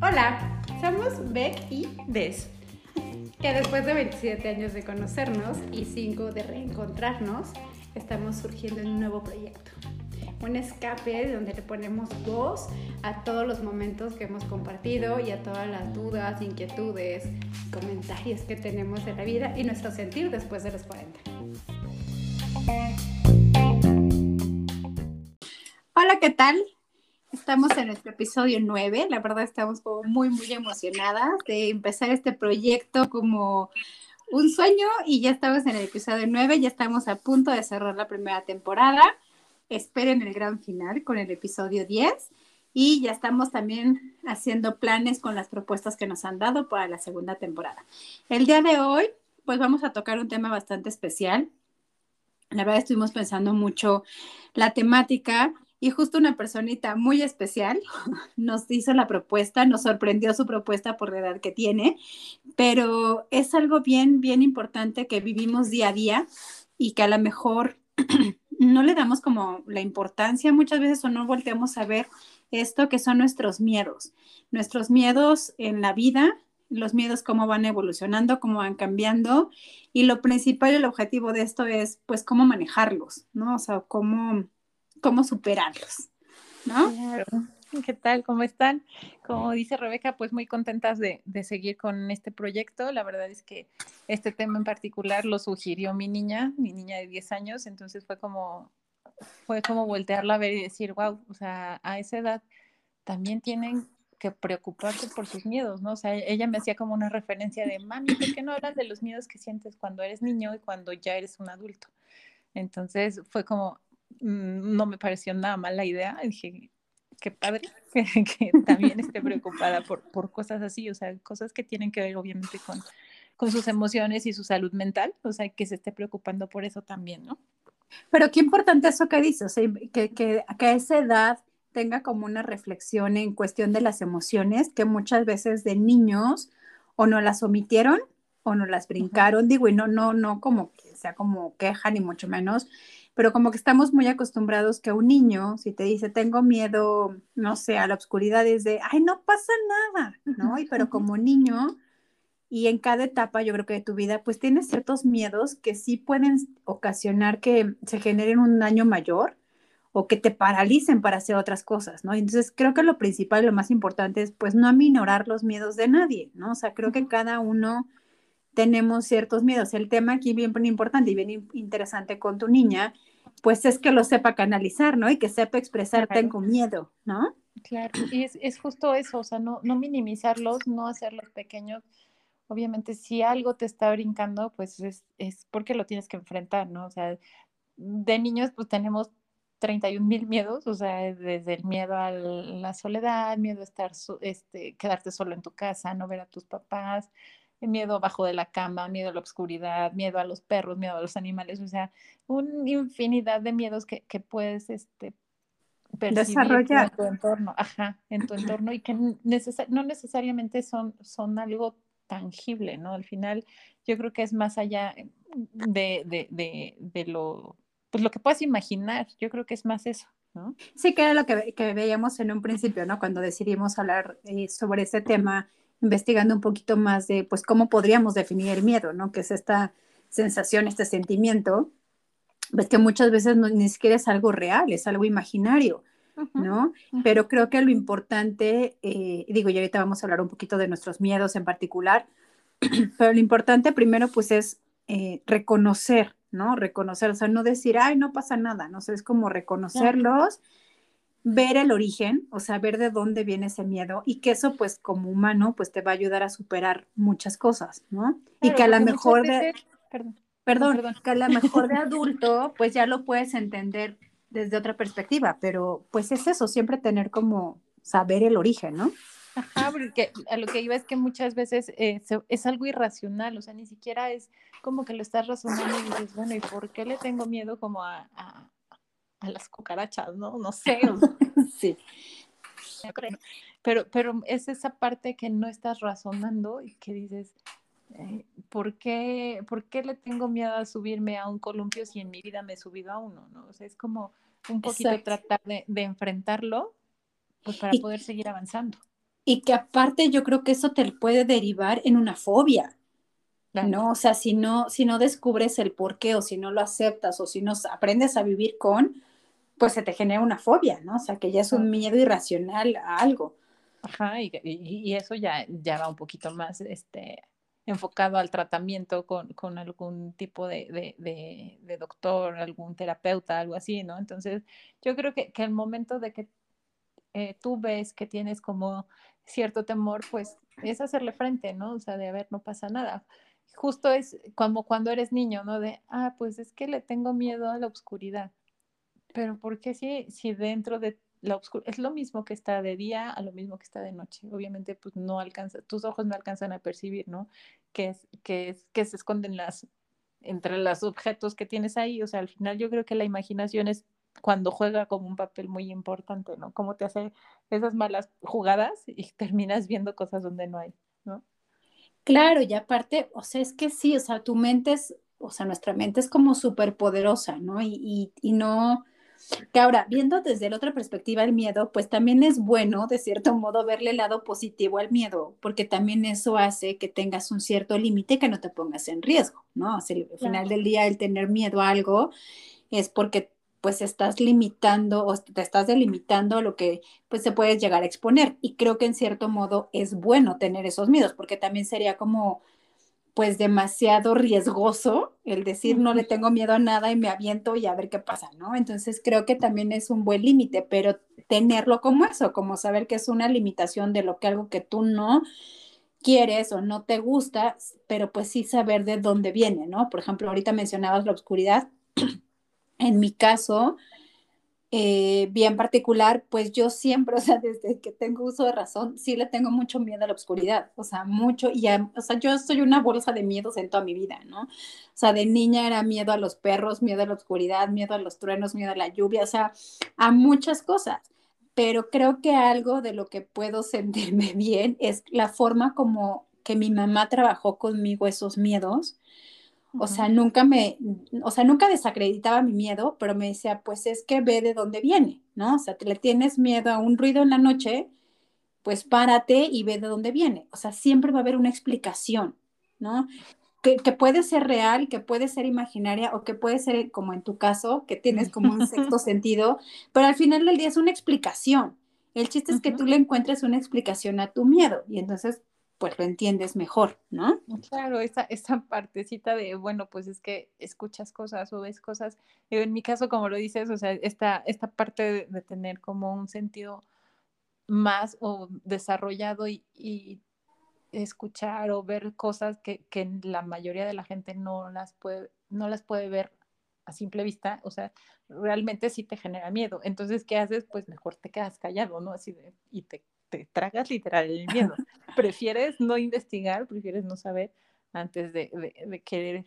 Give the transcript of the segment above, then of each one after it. Hola, somos Beck y Des, que después de 27 años de conocernos y 5 de reencontrarnos, estamos surgiendo en un nuevo proyecto. Un escape donde le ponemos voz a todos los momentos que hemos compartido y a todas las dudas, inquietudes, comentarios que tenemos de la vida y nuestro sentir después de los 40. Hola, ¿qué tal? Estamos en nuestro episodio 9. La verdad estamos como muy emocionadas de empezar este proyecto como un sueño y ya estamos en el episodio 9, ya estamos a punto de cerrar la primera temporada. Esperen el gran final con el episodio 10 y ya estamos también haciendo planes con las propuestas que nos han dado para la segunda temporada. El día de hoy, pues vamos a tocar un tema bastante especial. La verdad estuvimos pensando mucho la temática y justo una personita muy especial nos hizo la propuesta, nos sorprendió su propuesta por la edad que tiene, pero es algo bien importante que vivimos día a día y que a lo mejor no le damos como la importancia muchas veces o no volteamos a ver esto que son nuestros miedos en la vida, los miedos cómo van evolucionando, cómo van cambiando y lo principal, el objetivo de esto es pues cómo manejarlos, ¿no? O sea, cómo superarlos, ¿no? Claro. ¿Qué tal? ¿Cómo están? Como dice Rebeca, pues muy contentas de seguir con este proyecto. La verdad es que este tema en particular lo sugirió mi niña de 10 años, entonces fue como voltearla a ver y decir, wow, o sea, a esa edad también tienen que preocuparse por sus miedos, ¿no? O sea, ella me hacía como una referencia de, mami, ¿por qué no hablas de los miedos que sientes cuando eres niño y cuando ya eres un adulto? Entonces fue como, no me pareció nada mala idea, dije, qué padre que también esté preocupada por cosas así, o sea, cosas que tienen que ver obviamente con sus emociones y su salud mental, o sea, que se esté preocupando por eso también, ¿no? Pero qué importante eso que dices, o sea, que a esa edad tenga como una reflexión en cuestión de las emociones que muchas veces de niños o no las omitieron o no las brincaron, uh-huh. Digo, y no como que sea como queja ni mucho menos, pero como que estamos muy acostumbrados que un niño, si te dice, tengo miedo, no sé, a la oscuridad, es de, ay, no pasa nada, ¿no? Y pero como niño, y en cada etapa, yo creo que de tu vida, pues tienes ciertos miedos que sí pueden ocasionar que se generen un daño mayor, o que te paralicen para hacer otras cosas, ¿no? Entonces, creo que lo principal, lo más importante es, pues, no aminorar los miedos de nadie, ¿no? O sea, creo que cada uno tenemos ciertos miedos. El tema aquí bien importante y bien interesante con tu niña, pues es que lo sepa canalizar, ¿no? Y que sepa expresar, claro. Tengo miedo, ¿no? Claro, y es justo eso, o sea, no minimizarlos, no hacerlos pequeños. Obviamente, si algo te está brincando, pues es porque lo tienes que enfrentar, ¿no? O sea, de niños, pues tenemos 31,000 miedos, o sea, desde el miedo a la soledad, miedo a estar, quedarte solo en tu casa, no ver a tus papás, miedo abajo de la cama, miedo a la oscuridad, miedo a los perros, miedo a los animales, o sea, una infinidad de miedos que puedes desarrollar en tu entorno, y que no necesariamente son algo tangible, ¿no? Al final yo creo que es más allá de lo, pues, lo que puedas imaginar, yo creo que es más eso, ¿no? Sí, que era lo que veíamos en un principio, ¿no? Cuando decidimos hablar sobre ese tema, investigando un poquito más de, pues, cómo podríamos definir el miedo, ¿no? Que es esta sensación, este sentimiento, pues, que muchas veces ni siquiera es algo real, es algo imaginario, ¿no? Uh-huh. Pero creo que lo importante, y ahorita vamos a hablar un poquito de nuestros miedos en particular, pero lo importante primero, pues, es reconocer, ¿no? Reconocer, o sea, no decir, ay, no pasa nada, ¿no? O sea, es como reconocerlos, ver el origen, o sea, ver de dónde viene ese miedo y que eso, pues, como humano, pues, te va a ayudar a superar muchas cosas, ¿no? Claro, y que a lo mejor que a lo mejor de adulto, pues, ya lo puedes entender desde otra perspectiva, pero, pues, es eso, siempre tener como saber el origen, ¿no? Ajá, porque a lo que iba es que muchas veces es algo irracional, o sea, ni siquiera es como que lo estás razonando y dices, bueno, ¿y por qué le tengo miedo como a las cucarachas, ¿no? No sé. Sí. Pero es esa parte que no estás razonando y que dices, ¿por qué le tengo miedo a subirme a un columpio si en mi vida me he subido a uno, ¿no? O sea, es como un poquito tratar de enfrentarlo, pues, para poder seguir avanzando. Y que aparte yo creo que eso te puede derivar en una fobia, claro, ¿no? O sea, si no descubres el porqué, o si no lo aceptas, o si no aprendes a vivir con, pues se te genera una fobia, ¿no? O sea, que ya es un miedo irracional a algo. Ajá, y eso ya va un poquito más enfocado al tratamiento con algún tipo de doctor, algún terapeuta, algo así, ¿no? Entonces, yo creo que el momento de que tú ves que tienes como cierto temor, pues es hacerle frente, ¿no? O sea, de a ver, no pasa nada. Justo es como cuando eres niño, ¿no? De, pues es que le tengo miedo a la oscuridad. Pero ¿por qué si dentro de la oscuridad es lo mismo que está de día a lo mismo que está de noche? Obviamente, pues no alcanza, tus ojos no alcanzan a percibir, ¿no? Que se esconden entre los objetos que tienes ahí. O sea, al final yo creo que la imaginación es cuando juega como un papel muy importante, ¿no? Cómo te hace esas malas jugadas y terminas viendo cosas donde no hay, ¿no? Claro, y aparte, o sea, es que sí, o sea, tu mente es, o sea, nuestra mente es como súper poderosa, ¿no? Y no... Que ahora, viendo desde la otra perspectiva el miedo, pues también es bueno, de cierto modo, verle el lado positivo al miedo, porque también eso hace que tengas un cierto límite, que no te pongas en riesgo, ¿no? O sea, al final del día, el tener miedo a algo es porque, pues, estás limitando, o te estás delimitando lo que, pues, se puedes llegar a exponer. Y creo que, en cierto modo, es bueno tener esos miedos, porque también sería como... pues demasiado riesgoso el decir no le tengo miedo a nada y me aviento y a ver qué pasa, ¿no? Entonces creo que también es un buen límite, pero tenerlo como eso, como saber que es una limitación de lo que algo que tú no quieres o no te gusta, pero pues sí saber de dónde viene, ¿no? Por ejemplo, ahorita mencionabas la oscuridad. En mi caso, bien particular, pues yo siempre, o sea, desde que tengo uso de razón, sí le tengo mucho miedo a la oscuridad, o sea, mucho, o sea, yo soy una bolsa de miedos en toda mi vida, ¿no? O sea, de niña era miedo a los perros, miedo a la oscuridad, miedo a los truenos, miedo a la lluvia, o sea, a muchas cosas, pero creo que algo de lo que puedo sentirme bien es la forma como que mi mamá trabajó conmigo esos miedos. O sea, nunca desacreditaba mi miedo, pero me decía, pues es que ve de dónde viene, ¿no? O sea, le tienes miedo a un ruido en la noche, pues párate y ve de dónde viene. O sea, siempre va a haber una explicación, ¿no? Que puede ser real, que puede ser imaginaria, o que puede ser, como en tu caso, que tienes como un sexto sentido, pero al final del día es una explicación. El chiste es que tú le encuentres una explicación a tu miedo, y entonces... pues lo entiendes mejor, ¿no? Claro, esa partecita de, bueno, pues es que escuchas cosas o ves cosas. En mi caso, como lo dices, o sea, esta parte de tener como un sentido más o desarrollado y escuchar o ver cosas que la mayoría de la gente no las puede ver a simple vista, o sea, realmente sí te genera miedo. Entonces, ¿qué haces? Pues mejor te quedas callado, ¿no? Así de, y te tragas literal el miedo. Prefieres no investigar, prefieres no saber antes de querer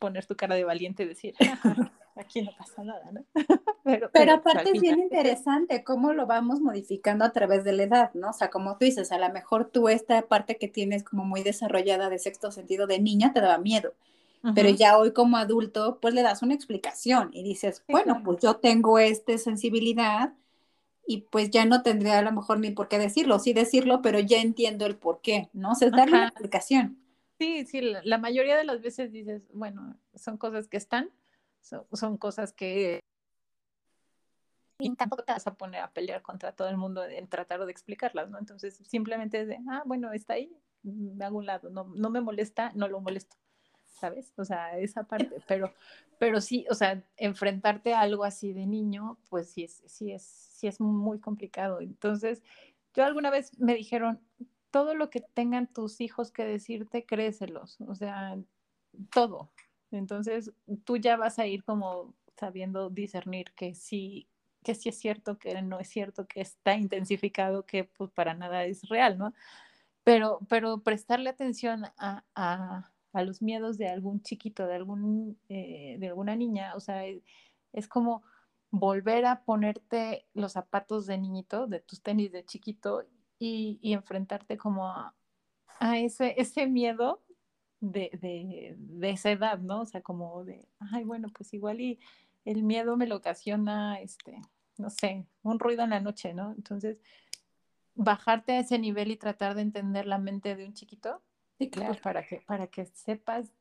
poner tu cara de valiente y decir, aquí no pasa nada, ¿no? Pero aparte es bien interesante cómo lo vamos modificando a través de la edad, ¿no? O sea, como tú dices, a lo mejor tú esta parte que tienes como muy desarrollada de sexto sentido de niña te daba miedo, pero ya hoy como adulto pues le das una explicación y dices, bueno, pues yo tengo sensibilidad, y pues ya no tendría a lo mejor ni por qué decirlo, sí decirlo, pero ya entiendo el por qué, ¿no? O sea, es darle una explicación. Sí, la mayoría de las veces dices, bueno, son cosas que están, son cosas que... Y tampoco te vas a poner a pelear contra todo el mundo en tratar de explicarlas, ¿no? Entonces simplemente es de, bueno, está ahí, me hago un lado, no me molesta, no lo molesto, ¿sabes? O sea, esa parte, pero sí, o sea, enfrentarte a algo así de niño, pues sí es muy complicado. Entonces, yo alguna vez me dijeron, todo lo que tengan tus hijos que decirte, créeselos, o sea, todo. Entonces, tú ya vas a ir como sabiendo discernir que sí es cierto, que no es cierto, que está intensificado, que pues para nada es real, ¿no? Pero prestarle atención a los miedos de algún chiquito, de alguna niña, o sea, es como volver a ponerte los zapatos de niñito, de tus tenis de chiquito, y enfrentarte como a ese miedo de esa edad, ¿no? O sea, como de, ay, bueno, pues igual y el miedo me lo ocasiona, no sé, un ruido en la noche, ¿no? Entonces, bajarte a ese nivel y tratar de entender la mente de un chiquito, sí, claro, pues para que sepas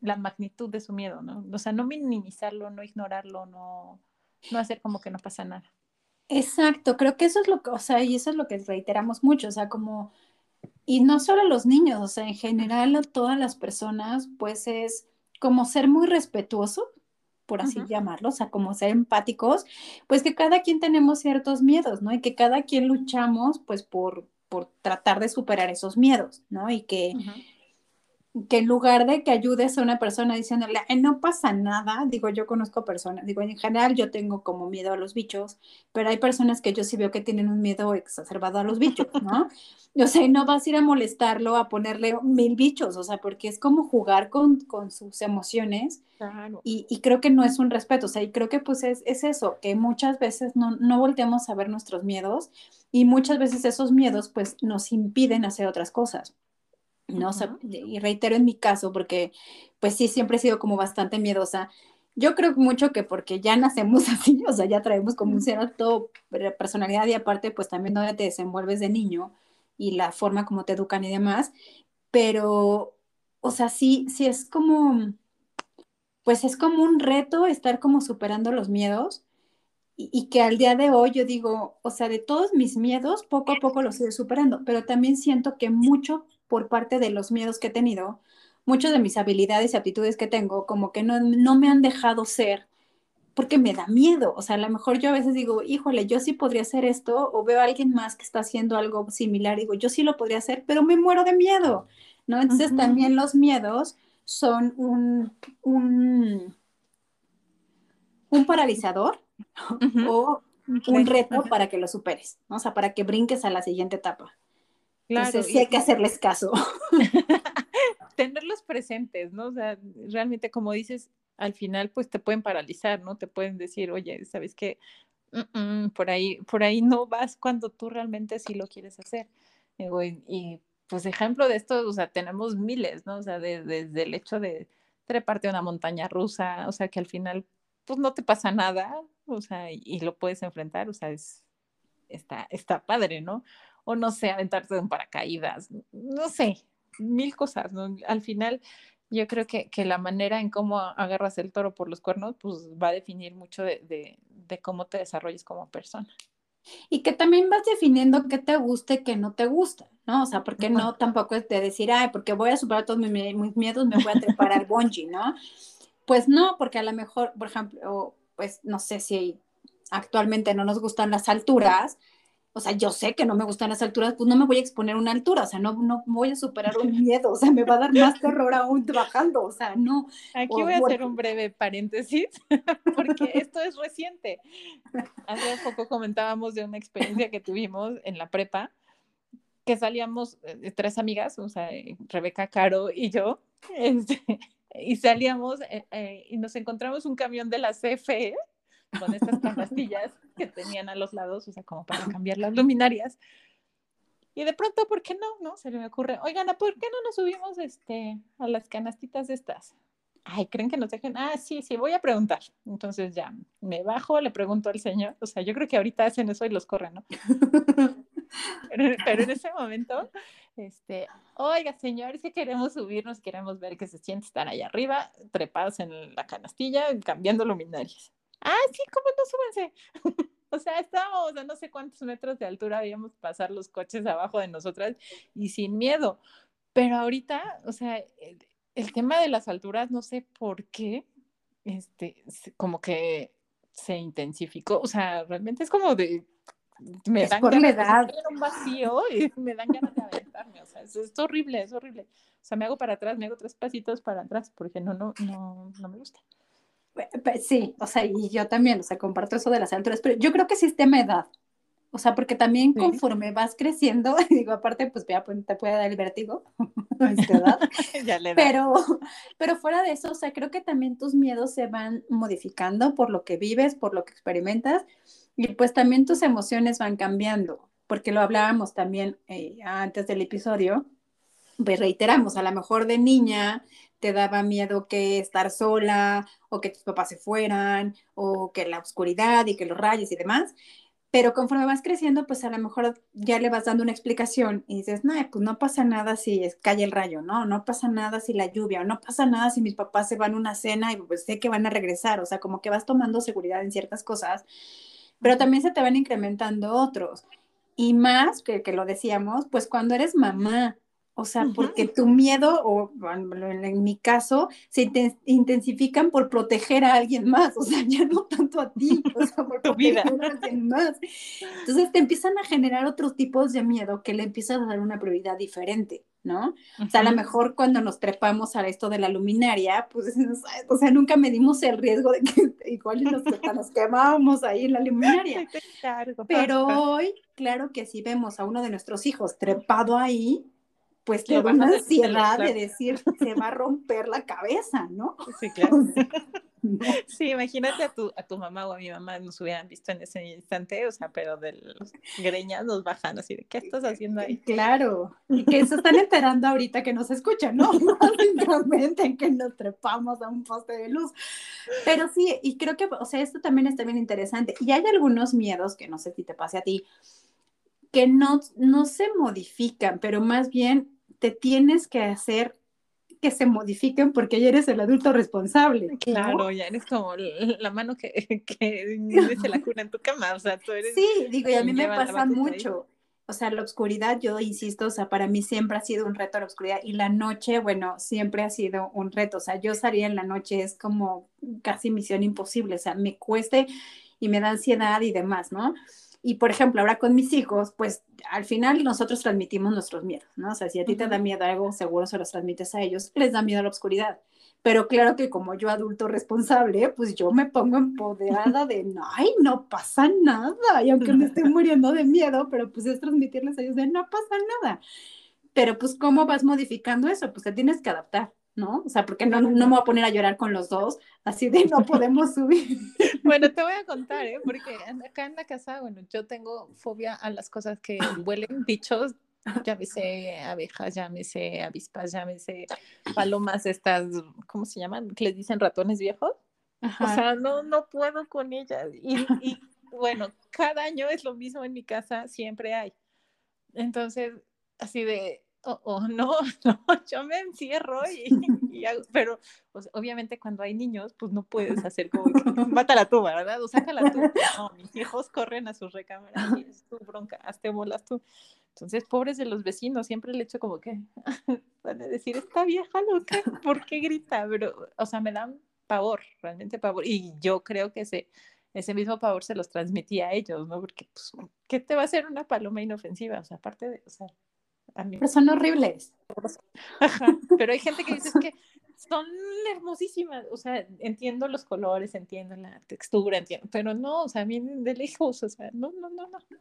la magnitud de su miedo, ¿no? O sea, no minimizarlo, no ignorarlo, no hacer como que no pasa nada. Exacto, creo que eso es lo que, o sea, y eso es lo que reiteramos mucho, o sea, como, y no solo los niños, o sea, en general a todas las personas, pues es como ser muy respetuoso, por así llamarlo, o sea, como ser empáticos, pues que cada quien tenemos ciertos miedos, ¿no? Y que cada quien luchamos, pues, por tratar de superar esos miedos, ¿no? Y que en lugar de que ayudes a una persona diciéndole, no pasa nada, digo, yo conozco personas, digo, en general yo tengo como miedo a los bichos, pero hay personas que yo sí veo que tienen un miedo exacerbado a los bichos, ¿no? O sea, no vas a ir a molestarlo, a ponerle 1000 bichos, o sea, porque es como jugar con sus emociones, claro, y creo que no es un respeto, o sea, y creo que pues es eso, que muchas veces no volteamos a ver nuestros miedos, y muchas veces esos miedos pues nos impiden hacer otras cosas. No, o sea, y reitero en mi caso, porque pues sí, siempre he sido como bastante miedosa. Yo creo mucho que porque ya nacemos así, o sea, ya traemos como un cierto personalidad y aparte pues también donde te desenvuelves de niño y la forma como te educan y demás, pero, o sea, sí es como, pues es como un reto estar como superando los miedos. Y que al día de hoy yo digo, o sea, de todos mis miedos, poco a poco los he ido superando, pero también siento que mucho por parte de los miedos que he tenido, muchas de mis habilidades y aptitudes que tengo, como que no me han dejado ser, porque me da miedo, o sea, a lo mejor yo a veces digo, híjole, yo sí podría hacer esto, o veo a alguien más que está haciendo algo similar, digo, yo sí lo podría hacer, pero me muero de miedo, ¿no? Entonces también los miedos son un paralizador, o un reto para que lo superes, ¿no? O sea, para que brinques a la siguiente etapa. Claro, entonces sí hay que hacerles caso. Tenerlos presentes, ¿no? O sea, realmente como dices, al final pues te pueden paralizar, ¿no? Te pueden decir, oye, ¿sabes qué? Por ahí no vas cuando tú realmente sí lo quieres hacer. Y pues ejemplo de esto, o sea, tenemos miles, ¿no? O sea, desde el hecho de treparte a una montaña rusa, o sea, que al final pues no te pasa nada, o sea, y lo puedes enfrentar, o sea, está padre, ¿no? O no sé, aventarte de un paracaídas, no sé, 1000 cosas, ¿no? Al final yo creo que la manera en cómo agarras el toro por los cuernos, pues va a definir mucho de cómo te desarrolles como persona. Y que también vas definiendo qué te gusta y qué no te gusta, ¿no? O sea, porque no tampoco es de decir, ay, porque voy a superar todos mis miedos, me voy a trepar al bungee, ¿no? Pues no, porque a lo mejor, por ejemplo, pues no sé si actualmente no nos gustan las alturas, o sea, yo sé que no me gustan las alturas, pues no me voy a exponer a una altura, o sea, no voy a superar un miedo, o sea, me va a dar más terror aún trabajando, o sea, no. Aquí voy a hacer un breve paréntesis, porque esto es reciente. Hace poco comentábamos de una experiencia que tuvimos en la prepa, que salíamos 3 amigas, o sea, Rebeca, Caro y yo, y salíamos y nos encontramos un camión de la CFE con estas canastillas que tenían a los lados, o sea, como para cambiar las luminarias. Y de pronto, ¿por qué no? Se me ocurre, oigan, ¿por qué no nos subimos a las canastitas estas? Ay, ¿creen que nos dejen? Ah, sí, voy a preguntar. Entonces ya, me bajo, le pregunto al señor. O sea, yo creo que ahorita hacen eso y los corren, ¿no? Pero en ese momento, oiga, señor, es que queremos subirnos, queremos ver qué se siente estar allá arriba, trepados en la canastilla, cambiando luminarias. Ah, sí, ¿cómo no? Súbanse. O sea, estábamos a no sé cuántos metros de altura, habíamos pasar los coches abajo de nosotras y sin miedo. Pero ahorita, o sea, el tema de las alturas, no sé por qué, como que se intensificó. O sea, realmente es como de... Me dan ganas de un vacío y me dan ganas de aventarme, o sea, es horrible, es horrible. O sea, me hago para atrás, me hago 3 pasitos para atrás porque no me gusta. Sí, o sea, y yo también, o sea, comparto eso de las alturas, pero yo creo que sí es tema de edad, o sea, porque también conforme vas creciendo, digo, aparte, pues ya te puede dar el vértigo a esta edad, ya le da. Pero fuera de eso, o sea, creo que también tus miedos se van modificando por lo que vives, por lo que experimentas, y pues también tus emociones van cambiando, porque lo hablábamos también antes del episodio, pues reiteramos, a lo mejor de niña te daba miedo que estar sola o que tus papás se fueran o que la oscuridad y que los rayos y demás, pero conforme vas creciendo, pues a lo mejor ya le vas dando una explicación y dices, no, pues no pasa nada si cae el rayo, ¿no? No pasa nada si la lluvia, o no pasa nada si mis papás se van a una cena y pues sé que van a regresar, o sea, como que vas tomando seguridad en ciertas cosas, pero también se te van incrementando otros. Y más, que lo decíamos, pues cuando eres mamá, o sea, porque tu miedo, o bueno, en mi caso, se intensifican por proteger a alguien más, o sea, ya no tanto a ti, o sea, por tu vida, a alguien más. Entonces te empiezan a generar otros tipos de miedo que le empiezan a dar una prioridad diferente, ¿no? Uh-huh. O sea, a lo mejor cuando nos trepamos a esto de la luminaria, pues, o sea, nunca medimos el riesgo de que igual nos quemábamos ahí en la luminaria. Pero hoy, claro que si vemos a uno de nuestros hijos trepado ahí, pues le da una ansiedad de decir, se va a romper la cabeza, ¿no? Sí, claro. O sea, no. Sí, imagínate a tu mamá o a mi mamá nos hubieran visto en ese instante, o sea, pero de los greñas nos bajan así, ¿qué estás haciendo ahí? Claro, y que se están enterando ahorita que nos escuchan, ¿no? Básicamente que nos trepamos a un poste de luz. Pero sí, y creo que, o sea, esto también está bien interesante. Y hay algunos miedos, que no sé si te pase a ti, que no se modifican, pero más bien te tienes que hacer que se modifiquen porque ya eres el adulto responsable, ¿no? Claro, ya eres como la mano que se la cuna en tu cama, o sea, tú eres... Sí, digo, y a mí me pasa mucho, o sea, la oscuridad, yo insisto, o sea, para mí siempre ha sido un reto la oscuridad, y la noche, bueno, siempre ha sido un reto, o sea, yo salir en la noche es como casi misión imposible, o sea, me cueste y me da ansiedad y demás, ¿no? Y, por ejemplo, ahora con mis hijos, pues, al final nosotros transmitimos nuestros miedos, ¿no? O sea, si a ti te da miedo algo, seguro se los transmites a ellos, les da miedo a la oscuridad. Pero claro que como yo adulto responsable, pues yo me pongo empoderada de, no pasa nada. Y aunque me esté muriendo de miedo, pero pues es transmitirles a ellos de, no pasa nada. Pero pues, ¿cómo vas modificando eso? Pues te tienes que adaptar, ¿no? O sea, porque no me voy a poner a llorar con los dos, así de no podemos subir. Bueno, te voy a contar, porque acá en la casa, bueno, yo tengo fobia a las cosas que huelen, bichos, llámese abejas, llámese avispas, llámese palomas estas, ¿cómo se llaman? ¿Que les dicen ratones viejos? Ajá. O sea, no puedo con ellas. Y bueno, cada año es lo mismo en mi casa, siempre hay. Entonces, así de... no, yo me encierro y hago, pero pues, obviamente cuando hay niños, pues no puedes hacer como, mátala tú, ¿verdad? O sácala tú. No, mis hijos corren a sus recámaras y es tu bronca, hazte bolas tú. Entonces, pobres de los vecinos, siempre le echo como que, van a decir, esta vieja loca, ¿por qué grita? Pero, o sea, me dan pavor, realmente pavor, y yo creo que ese mismo pavor se los transmitía a ellos, ¿no? Porque, pues, ¿qué te va a hacer una paloma inofensiva? O sea, aparte de, o sea, pero son horribles. Ajá. Pero hay gente que dice que son hermosísimas, o sea, entiendo los colores, entiendo la textura, entiendo, pero no, o sea, vienen de lejos, o sea, no.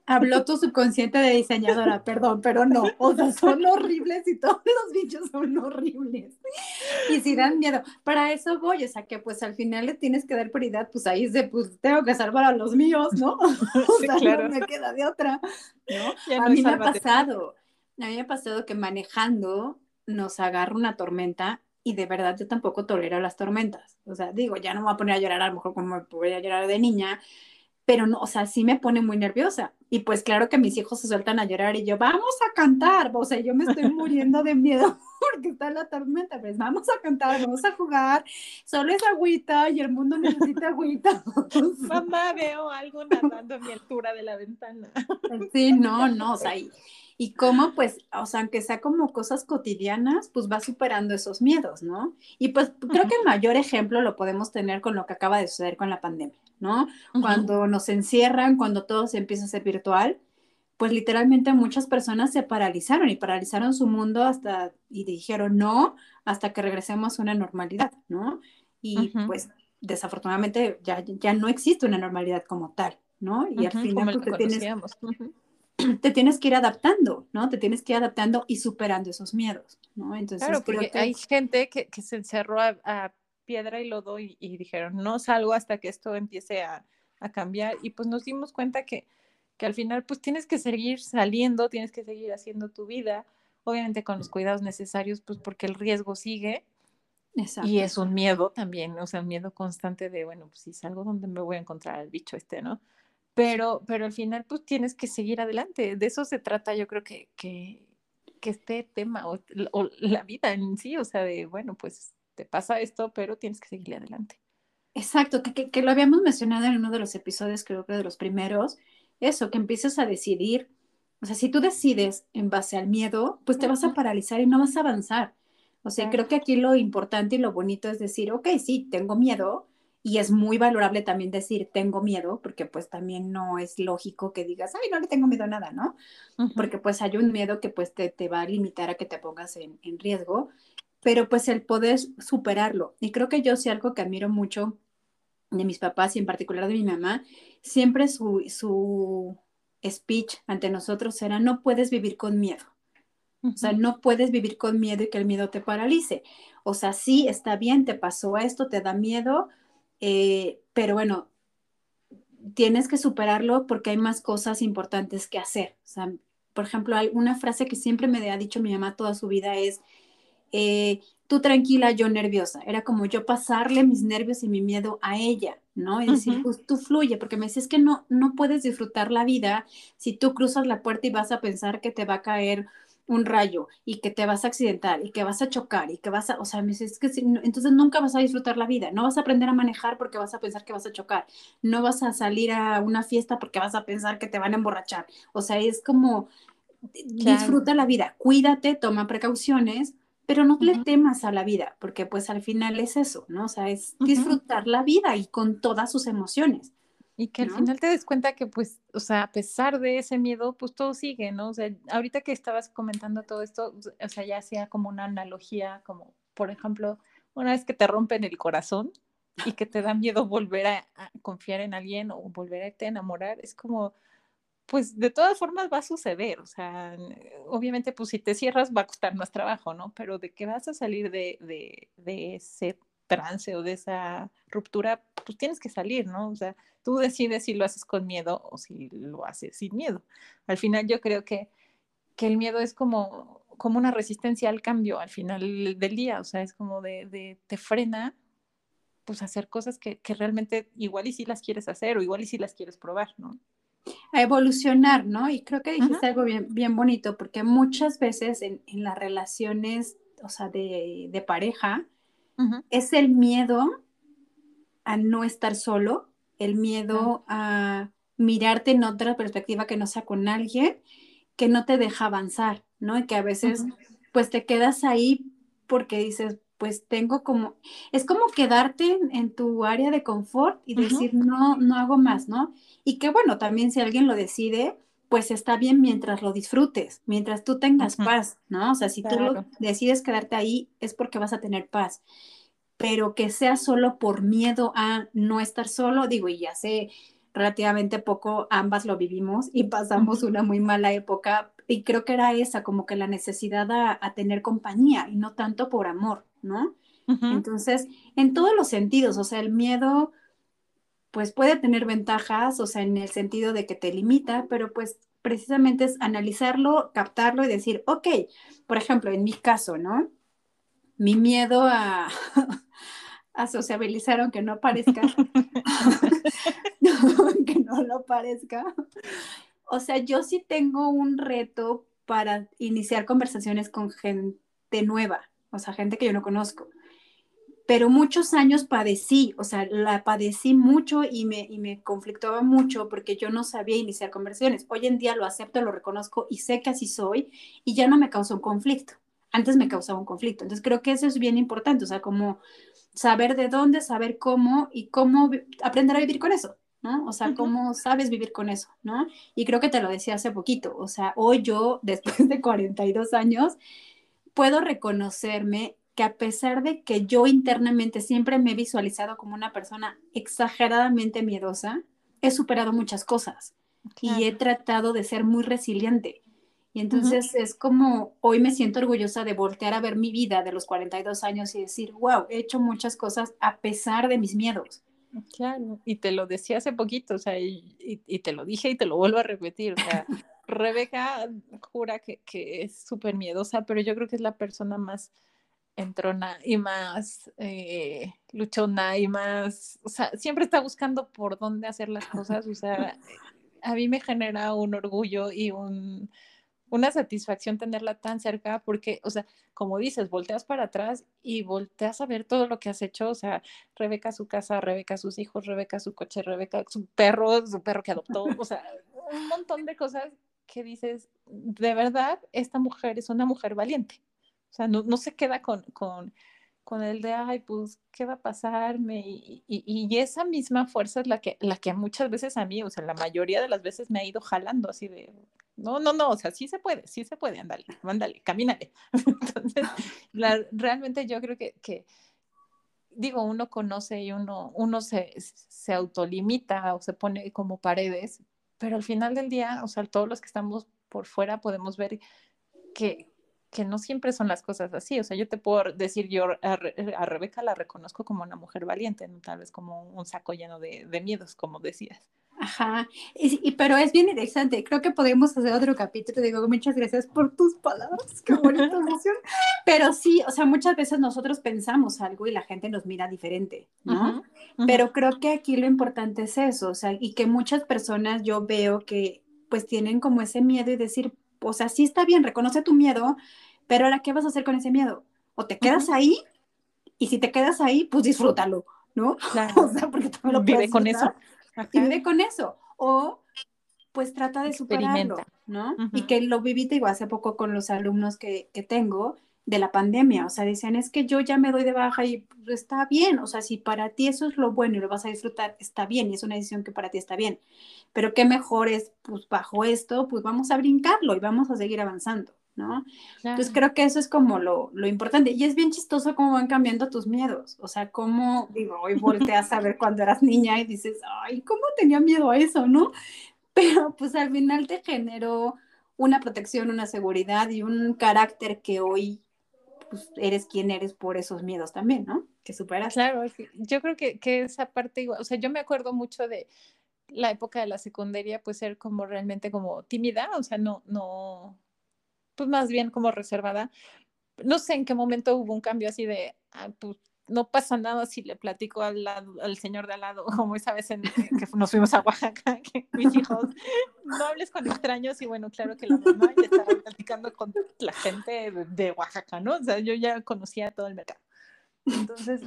Habló tu subconsciente de diseñadora, perdón, pero no, o sea, son horribles y todos los bichos son horribles y sí dan miedo, para eso voy, o sea, que pues al final le tienes que dar prioridad, pues ahí es de, pues tengo que salvar a los míos, ¿no? O sea, sí, claro. No me queda de otra, ¿no? A mí me ha pasado. A mí me ha pasado que manejando nos agarra una tormenta y de verdad yo tampoco tolero las tormentas. O sea, digo, ya no me voy a poner a llorar a lo mejor como me podría llorar de niña, pero no, o sea, sí me pone muy nerviosa. Y pues claro que mis hijos se sueltan a llorar y yo, vamos a cantar. O sea, yo me estoy muriendo de miedo porque está la tormenta. Pues vamos a cantar, vamos a jugar. Solo es agüita y el mundo necesita agüita. Mamá, veo algo nadando en mi altura de la ventana. Sí, no, o sea, y cómo, pues, o sea, aunque sea como cosas cotidianas, pues va superando esos miedos, ¿no? Y pues creo que el mayor ejemplo lo podemos tener con lo que acaba de suceder con la pandemia, ¿no? Uh-huh. Cuando nos encierran, cuando todo se empieza a hacer virtual, pues literalmente muchas personas se paralizaron y paralizaron su mundo hasta, y dijeron no, hasta que regresemos a una normalidad, ¿no? Y pues desafortunadamente ya no existe una normalidad como tal, ¿no? Y al final tú te tienes que ir adaptando, ¿no? Te tienes que ir adaptando y superando esos miedos, ¿no? Entonces, claro, porque creo que... hay gente que se encerró a piedra y lodo y dijeron, no salgo hasta que esto empiece a cambiar. Y pues nos dimos cuenta que al final pues tienes que seguir saliendo, tienes que seguir haciendo tu vida. obviamente con los cuidados necesarios, pues porque el riesgo sigue. Exacto. Y es un miedo también, o sea, un miedo constante de, bueno, pues si salgo, ¿dónde me voy a encontrar al bicho este, no? Pero al final, pues tienes que seguir adelante. De eso se trata, yo creo que este tema, o la vida en sí, o sea, de, bueno, pues te pasa esto, pero tienes que seguirle adelante. Exacto, que lo habíamos mencionado en uno de los episodios, creo que de los primeros, eso, que empiezas a decidir. O sea, si tú decides en base al miedo, pues te vas a paralizar y no vas a avanzar. O sea, creo que aquí lo importante y lo bonito es decir, ok, sí, tengo miedo, y es muy valorable también decir tengo miedo, porque pues también no es lógico que digas, ay, no le tengo miedo a nada, ¿no? Uh-huh. Porque pues hay un miedo que pues te va a limitar a que te pongas en riesgo, pero pues el poder superarlo. Y creo que yo sí algo que admiro mucho de mis papás y en particular de mi mamá, siempre su speech ante nosotros era no puedes vivir con miedo. O sea, no puedes vivir con miedo y que el miedo te paralice. O sea, sí, está bien, te pasó esto, te da miedo, pero bueno, tienes que superarlo porque hay más cosas importantes que hacer. O sea, por ejemplo, hay una frase que siempre me ha dicho mi mamá toda su vida es, tú tranquila, yo nerviosa. Era como yo pasarle mis nervios y mi miedo a ella, ¿no? Es decir, pues tú fluye, porque me decías que no puedes disfrutar la vida si tú cruzas la puerta y vas a pensar que te va a caer un rayo, y que te vas a accidentar, y que vas a chocar, y que vas a, o sea, me dices, es que si, no, entonces nunca vas a disfrutar la vida, no vas a aprender a manejar porque vas a pensar que vas a chocar, no vas a salir a una fiesta porque vas a pensar que te van a emborrachar, o sea, es como, claro, disfruta la vida, cuídate, toma precauciones, pero no le temas a la vida, porque pues al final es eso, ¿no? O sea, es disfrutar la vida y con todas sus emociones. Y que al final te des cuenta que, pues, o sea, a pesar de ese miedo, pues todo sigue, ¿no? O sea, ahorita que estabas comentando todo esto, o sea, ya hacía como una analogía, como, por ejemplo, una vez que te rompen el corazón y que te da miedo volver a confiar en alguien o volver a irte a enamorar, es como, pues, de todas formas va a suceder, o sea, obviamente, pues, si te cierras va a costar más trabajo, ¿no? Pero de que vas a salir de ese trance o de esa ruptura, pues tienes que salir, ¿no? O sea, tú decides si lo haces con miedo o si lo haces sin miedo. Al final yo creo que el miedo es como una resistencia al cambio al final del día, o sea, es como te frena, pues, hacer cosas que realmente igual y si las quieres hacer o igual y si las quieres probar, ¿no? A evolucionar, ¿no? Y creo que dijiste algo bien, bien bonito, porque muchas veces en las relaciones, o sea, de pareja, es el miedo a no estar solo, el miedo a mirarte en otra perspectiva que no sea con alguien, que no te deja avanzar, ¿no? Y que a veces, pues, te quedas ahí porque dices, pues, tengo como... Es como quedarte en tu área de confort y decir, no hago más, ¿no? Y que, bueno, también si alguien lo decide, pues está bien mientras lo disfrutes, mientras tú tengas paz, ¿no? O sea, si tú decides quedarte ahí, es porque vas a tener paz. Pero que sea solo por miedo a no estar solo, digo, y ya sé, relativamente poco ambas lo vivimos y pasamos una muy mala época, y creo que era esa, como que la necesidad a tener compañía, y no tanto por amor, ¿no? Entonces, en todos los sentidos, o sea, el miedo... pues puede tener ventajas, o sea, en el sentido de que te limita, pero pues precisamente es analizarlo, captarlo y decir, ok, por ejemplo, en mi caso, ¿no? Mi miedo a sociabilizar, aunque no parezca, aunque no lo parezca. O sea, yo sí tengo un reto para iniciar conversaciones con gente nueva, o sea, gente que yo no conozco. Pero muchos años padecí, o sea, la padecí mucho y me conflictaba mucho porque yo no sabía iniciar conversaciones. Hoy en día lo acepto, lo reconozco y sé que así soy y ya no me causó un conflicto. Antes me causaba un conflicto. Entonces creo que eso es bien importante, o sea, como saber de dónde, saber cómo y cómo aprender a vivir con eso, ¿no? O sea, cómo sabes vivir con eso, ¿no? Y creo que te lo decía hace poquito, o sea, hoy yo, después de 42 años, puedo reconocerme que a pesar de que yo internamente siempre me he visualizado como una persona exageradamente miedosa, he superado muchas cosas. Claro. Y he tratado de ser muy resiliente. Y entonces es como, hoy me siento orgullosa de voltear a ver mi vida de los 42 años y decir, wow, he hecho muchas cosas a pesar de mis miedos. Claro, y te lo decía hace poquito, o sea, y te lo dije y te lo vuelvo a repetir, o sea... Rebeca jura que es súper miedosa, pero yo creo que es la persona más entrona y más luchona y más, o sea, siempre está buscando por dónde hacer las cosas. O sea, a mí me genera un orgullo y una satisfacción tenerla tan cerca porque, o sea, como dices, volteas para atrás y volteas a ver todo lo que has hecho. O sea, Rebeca su casa, Rebeca sus hijos, Rebeca su coche, Rebeca su perro que adoptó, o sea, un montón de cosas que dices, de verdad, esta mujer es una mujer valiente. O sea, no se queda con el de, ay, pues, ¿qué va a pasarme? Y esa misma fuerza es la que muchas veces a mí, o sea, la mayoría de las veces me ha ido jalando así de, no, o sea, sí se puede, ándale, camínale. Entonces, realmente yo creo que digo, uno conoce y uno se autolimita o se pone como paredes, pero al final del día, o sea, todos los que estamos por fuera podemos ver que no siempre son las cosas así. O sea, yo te puedo decir, yo a Rebeca la reconozco como una mujer valiente, ¿no? Tal vez como un saco lleno de miedos, como decías. Ajá, pero es bien interesante, creo que podemos hacer otro capítulo. Digo, muchas gracias por tus palabras, qué bonita emoción. Pero sí, o sea, muchas veces nosotros pensamos algo y la gente nos mira diferente, ¿no? Uh-huh. Pero creo que aquí lo importante es eso, o sea, y que muchas personas yo veo que pues tienen como ese miedo y decir, o sea, sí está bien, reconoce tu miedo, pero ahora, ¿qué vas a hacer con ese miedo? O te quedas ahí, y si te quedas ahí, pues disfrútalo, ¿no? Claro. O sea, porque tú no lo puedes disfrutar. Vive con eso. Ajá. Y vive con eso. O, pues, trata de superarlo, ¿no? Uh-huh. Y que lo viví, digo, hace poco con los alumnos que tengo de la pandemia. O sea, decían, es que yo ya me doy de baja y pues, está bien. O sea, si para ti eso es lo bueno y lo vas a disfrutar, está bien. Y es una decisión que para ti está bien. Pero qué mejor es, pues, bajo esto, pues, vamos a brincarlo y vamos a seguir avanzando, ¿no? Claro. Entonces, creo que eso es como lo importante. Y es bien chistoso cómo van cambiando tus miedos. O sea, cómo, digo, hoy volteas a ver cuando eras niña y dices, ay, ¿cómo tenía miedo a eso, no? Pero, pues, al final te generó una protección, una seguridad y un carácter que hoy pues eres quien eres por esos miedos también, ¿no? Que superas. Claro, sí. Yo creo que esa parte igual, o sea, yo me acuerdo mucho de la época de la secundaria, pues ser como realmente como tímida, o sea, no, pues más bien como reservada. No sé en qué momento hubo un cambio así de, pues no pasa nada si le platico al señor de al lado, como esa vez que nos fuimos a Oaxaca, que mis hijos, no hables con extraños, y bueno, claro que la mamá ya estaba platicando con la gente de Oaxaca, ¿no? O sea, yo ya conocía todo el mercado. Entonces,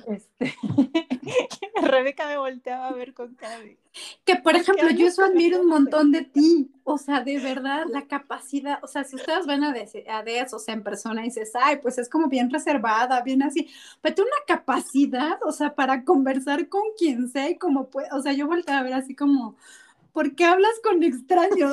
Rebeca me volteaba a ver con cara de... Que, por ejemplo, yo eso admiro un montón de ti, o sea, de verdad, la capacidad, o sea, si ustedes ven a Des, o sea, en persona, y dices, ay, pues es como bien reservada, bien así, pero tiene una capacidad, o sea, para conversar con quien sea, y como puede, o sea, yo volteaba a ver así como... ¿Por qué hablas con extraños?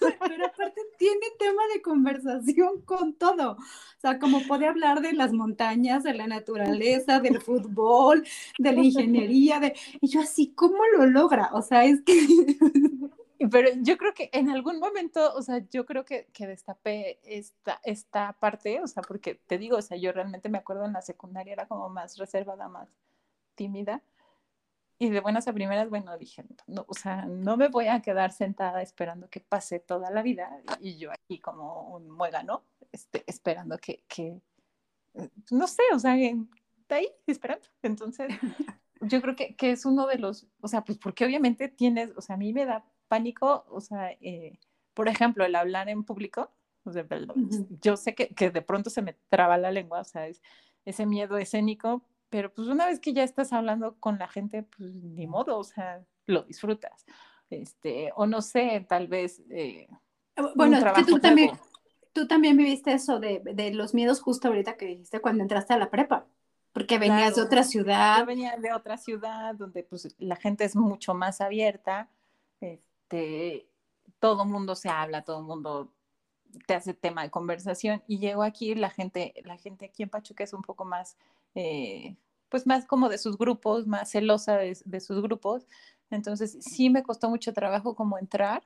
Pero aparte tiene tema de conversación con todo. O sea, como puede hablar de las montañas, de la naturaleza, del fútbol, de la ingeniería. Y yo así, ¿cómo lo logra? O sea, es que... Pero yo creo que en algún momento, o sea, yo creo que destapé esta parte, o sea, porque te digo, o sea, yo realmente me acuerdo en la secundaria era como más reservada, más tímida. Y de buenas a primeras, bueno, dije, no, o sea, no me voy a quedar sentada esperando que pase toda la vida y yo aquí como un muégano, esperando que, no sé, o sea, está ahí esperando. Entonces, yo creo que es uno de los, o sea, pues porque obviamente tienes, o sea, a mí me da pánico, o sea, por ejemplo, el hablar en público, o sea, yo sé que de pronto se me traba la lengua, o sea, es ese miedo escénico. Pero pues una vez que ya estás hablando con la gente, pues ni modo, o sea, lo disfrutas. O no sé, tal vez bueno, es que tú también viviste eso de los miedos justo ahorita que dijiste cuando entraste a la prepa, porque venías de otra ciudad. Yo venía de otra ciudad donde pues la gente es mucho más abierta, todo mundo se habla, todo mundo te hace tema de conversación, y llego aquí, la gente aquí en Pachuca es un poco más... pues más como de sus grupos, más celosa de sus grupos. Entonces sí me costó mucho trabajo como entrar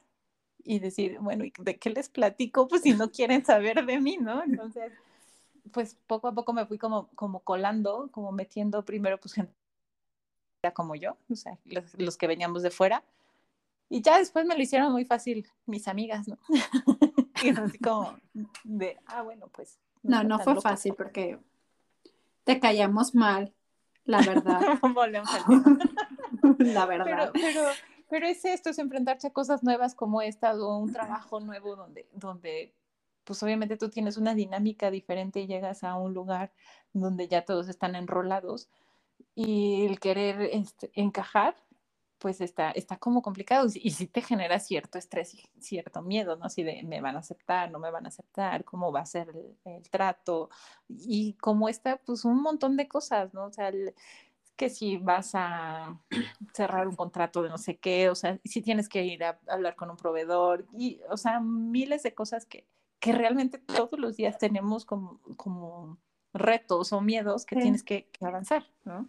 y decir, bueno, ¿y de qué les platico? Pues si no quieren saber de mí, ¿no? Entonces, pues poco a poco me fui como colando, como metiendo primero pues gente como yo, o sea, los que veníamos de fuera. Y ya después me lo hicieron muy fácil mis amigas, ¿no? Y así como de, bueno, pues. No fue loca. Fácil porque te callamos mal, la verdad. La verdad. Pero es esto, es enfrentarse a cosas nuevas como esta o un trabajo nuevo donde pues obviamente tú tienes una dinámica diferente y llegas a un lugar donde ya todos están enrolados y el querer encajar pues está como complicado y sí te genera cierto estrés y cierto miedo, ¿no? Así de, ¿me van a aceptar? ¿No me van a aceptar? ¿Cómo va a ser el trato? Y como está pues un montón de cosas, ¿no? O sea, que si vas a cerrar un contrato de no sé qué, o sea, si tienes que ir a hablar con un proveedor y, o sea, miles de cosas que realmente todos los días tenemos como retos o miedos que tienes que avanzar, ¿no?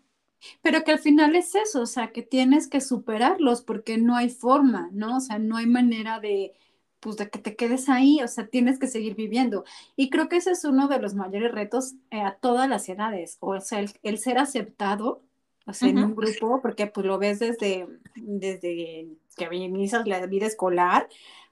Pero que al final es eso, o sea, que tienes que superarlos porque no hay forma, ¿no? O sea, no hay manera de que te quedes ahí, o sea, tienes que seguir viviendo. Y creo que ese es uno de los mayores retos a todas las edades, o sea, el ser aceptado, o sea, uh-huh. en un grupo, porque pues lo ves desde que inicias la vida escolar,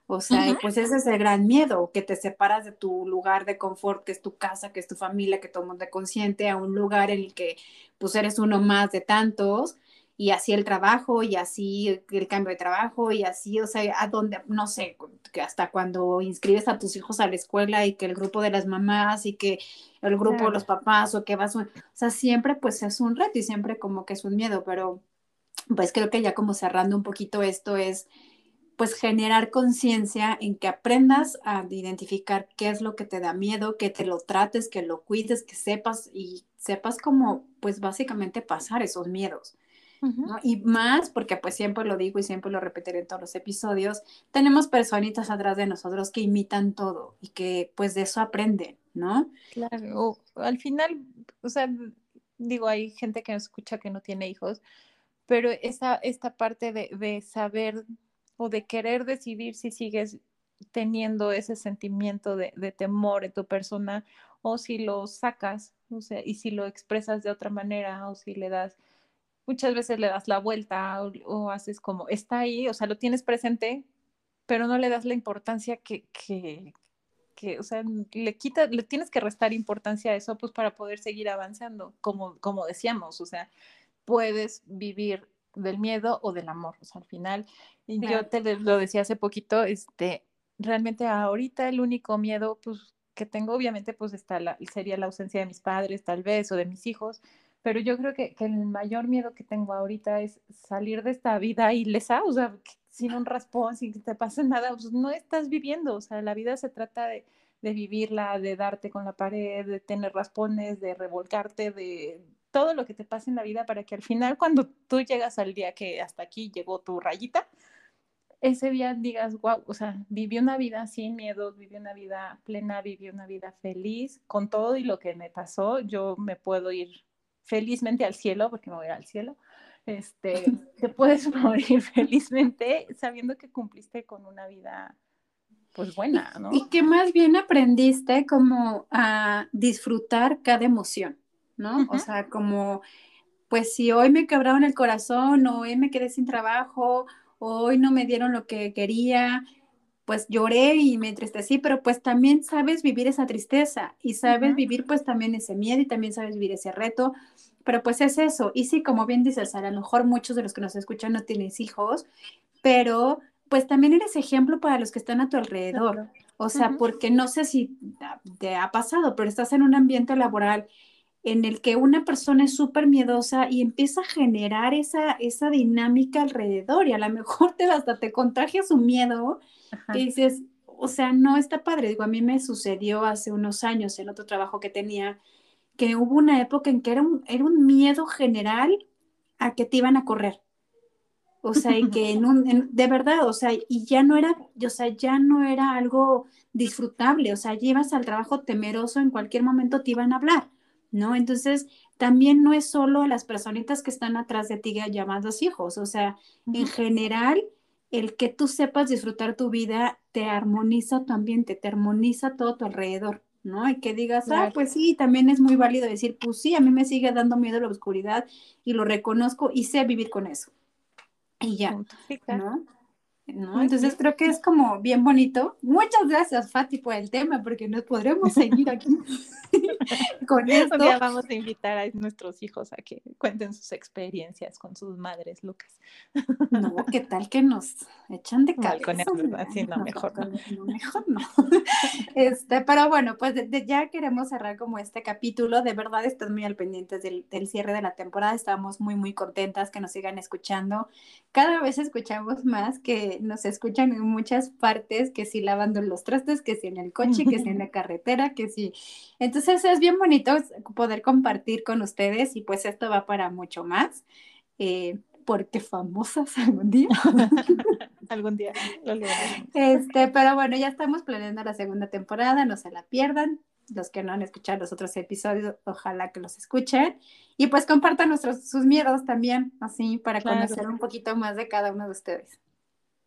o sea, uh-huh. pues ese es el gran miedo, que te separas de tu lugar de confort, que es tu casa, que es tu familia, que todo el mundo es consciente, a un lugar en el que pues eres uno más de tantos, y así el trabajo, y así el cambio de trabajo, y así, o sea, a donde, no sé, que hasta cuando inscribes a tus hijos a la escuela, y que el grupo de las mamás, y que el grupo claro. de los papás, o que vas, o sea, siempre pues es un reto, y siempre como que es un miedo, pero pues creo que ya como cerrando un poquito esto es, pues generar conciencia en que aprendas a identificar qué es lo que te da miedo, que te lo trates, que lo cuides, que sepas, y sepas cómo, pues básicamente pasar esos miedos. ¿No? Y más, porque pues siempre lo digo y siempre lo repetiré en todos los episodios, tenemos personitas atrás de nosotros que imitan todo y que pues de eso aprenden, ¿no? Claro, al final, o sea, digo, hay gente que nos escucha que no tiene hijos, pero esta parte de saber o de querer decidir si sigues teniendo ese sentimiento de temor en tu persona o si lo sacas, o sea, y si lo expresas de otra manera o si le das... Muchas veces le das la vuelta o haces como, está ahí, o sea, lo tienes presente, pero no le das la importancia que o sea, le tienes que restar importancia a eso, pues para poder seguir avanzando, como decíamos, o sea, puedes vivir del miedo o del amor, o sea, al final, claro. Yo te lo decía hace poquito, realmente ahorita el único miedo, pues, que tengo, obviamente, pues, sería la ausencia de mis padres, tal vez, o de mis hijos, pero yo creo que el mayor miedo que tengo ahorita es salir de esta vida ilesa, o sea, sin un raspón, sin que te pase nada, pues no estás viviendo, o sea, la vida se trata de vivirla, de darte con la pared, de tener raspones, de revolcarte, de todo lo que te pase en la vida para que al final cuando tú llegas al día que hasta aquí llegó tu rayita, ese día digas, wow, o sea, viví una vida sin miedo, viví una vida plena, viví una vida feliz, con todo y lo que me pasó, yo me puedo ir felizmente al cielo, porque me voy a ir al cielo, te puedes morir felizmente sabiendo que cumpliste con una vida, pues, buena, ¿no? Y que más bien aprendiste como a disfrutar cada emoción, ¿no? Uh-huh. O sea, como, pues, si hoy me quebraron el corazón, o hoy me quedé sin trabajo, o hoy no me dieron lo que quería, pues lloré y me entristecí, pero pues también sabes vivir esa tristeza y sabes uh-huh. vivir pues también ese miedo y también sabes vivir ese reto, pero pues es eso. Y sí, como bien dices, a lo mejor muchos de los que nos escuchan no tienes hijos, pero pues también eres ejemplo para los que están a tu alrededor. Claro. O sea, uh-huh. porque no sé si te ha pasado, pero estás en un ambiente laboral en el que una persona es súper miedosa y empieza a generar esa dinámica alrededor y a lo mejor hasta te contagia su miedo. Ajá. Que dices, o sea, no está padre. Digo, a mí me sucedió hace unos años en otro trabajo que tenía, que hubo una época en que era un miedo general a que te iban a correr. O sea, y que de verdad, o sea, y ya no era algo disfrutable. O sea, llevas al trabajo temeroso, en cualquier momento te iban a hablar, ¿no? Entonces, también no es solo las personitas que están atrás de ti llamados hijos. O sea, en general... El que tú sepas disfrutar tu vida te armoniza tu ambiente, te armoniza todo tu alrededor, ¿no? Y que digas, claro. Pues sí, también es muy válido decir, pues sí, a mí me sigue dando miedo la oscuridad y lo reconozco y sé vivir con eso. Y ya, sí, claro. ¿no? No, entonces creo que es como bien bonito. Muchas gracias, Fati, por el tema, porque nos podremos seguir aquí con esto. Ya vamos a invitar a nuestros hijos a que cuenten sus experiencias con sus madres, Lucas. No, ¿qué tal que nos echan de cabeza? No, con eso, sí, no, mejor no. Pero bueno, pues ya queremos cerrar como este capítulo. De verdad, están muy al pendientes del cierre de la temporada. Estamos muy, muy contentas que nos sigan escuchando. Cada vez escuchamos más que nos escuchan en muchas partes, que si lavando los trastes, que si en el coche, que si en la carretera, que si... Entonces es bien bonito poder compartir con ustedes y pues esto va para mucho más, porque famosas algún día. Algún día lo lograremos. Pero bueno, ya estamos planeando la segunda temporada, no se la pierdan. Los que no han escuchado los otros episodios, ojalá que los escuchen. Y pues compartan sus miedos también, así para conocer un poquito más de cada uno de ustedes.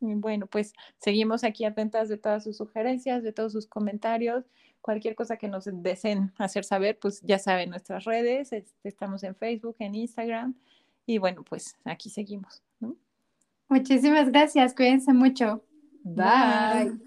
Bueno, pues seguimos aquí atentas de todas sus sugerencias, de todos sus comentarios, cualquier cosa que nos deseen hacer saber, pues ya saben nuestras redes, estamos en Facebook, en Instagram, y bueno, pues aquí seguimos, ¿no? Muchísimas gracias, cuídense mucho. Bye. Bye.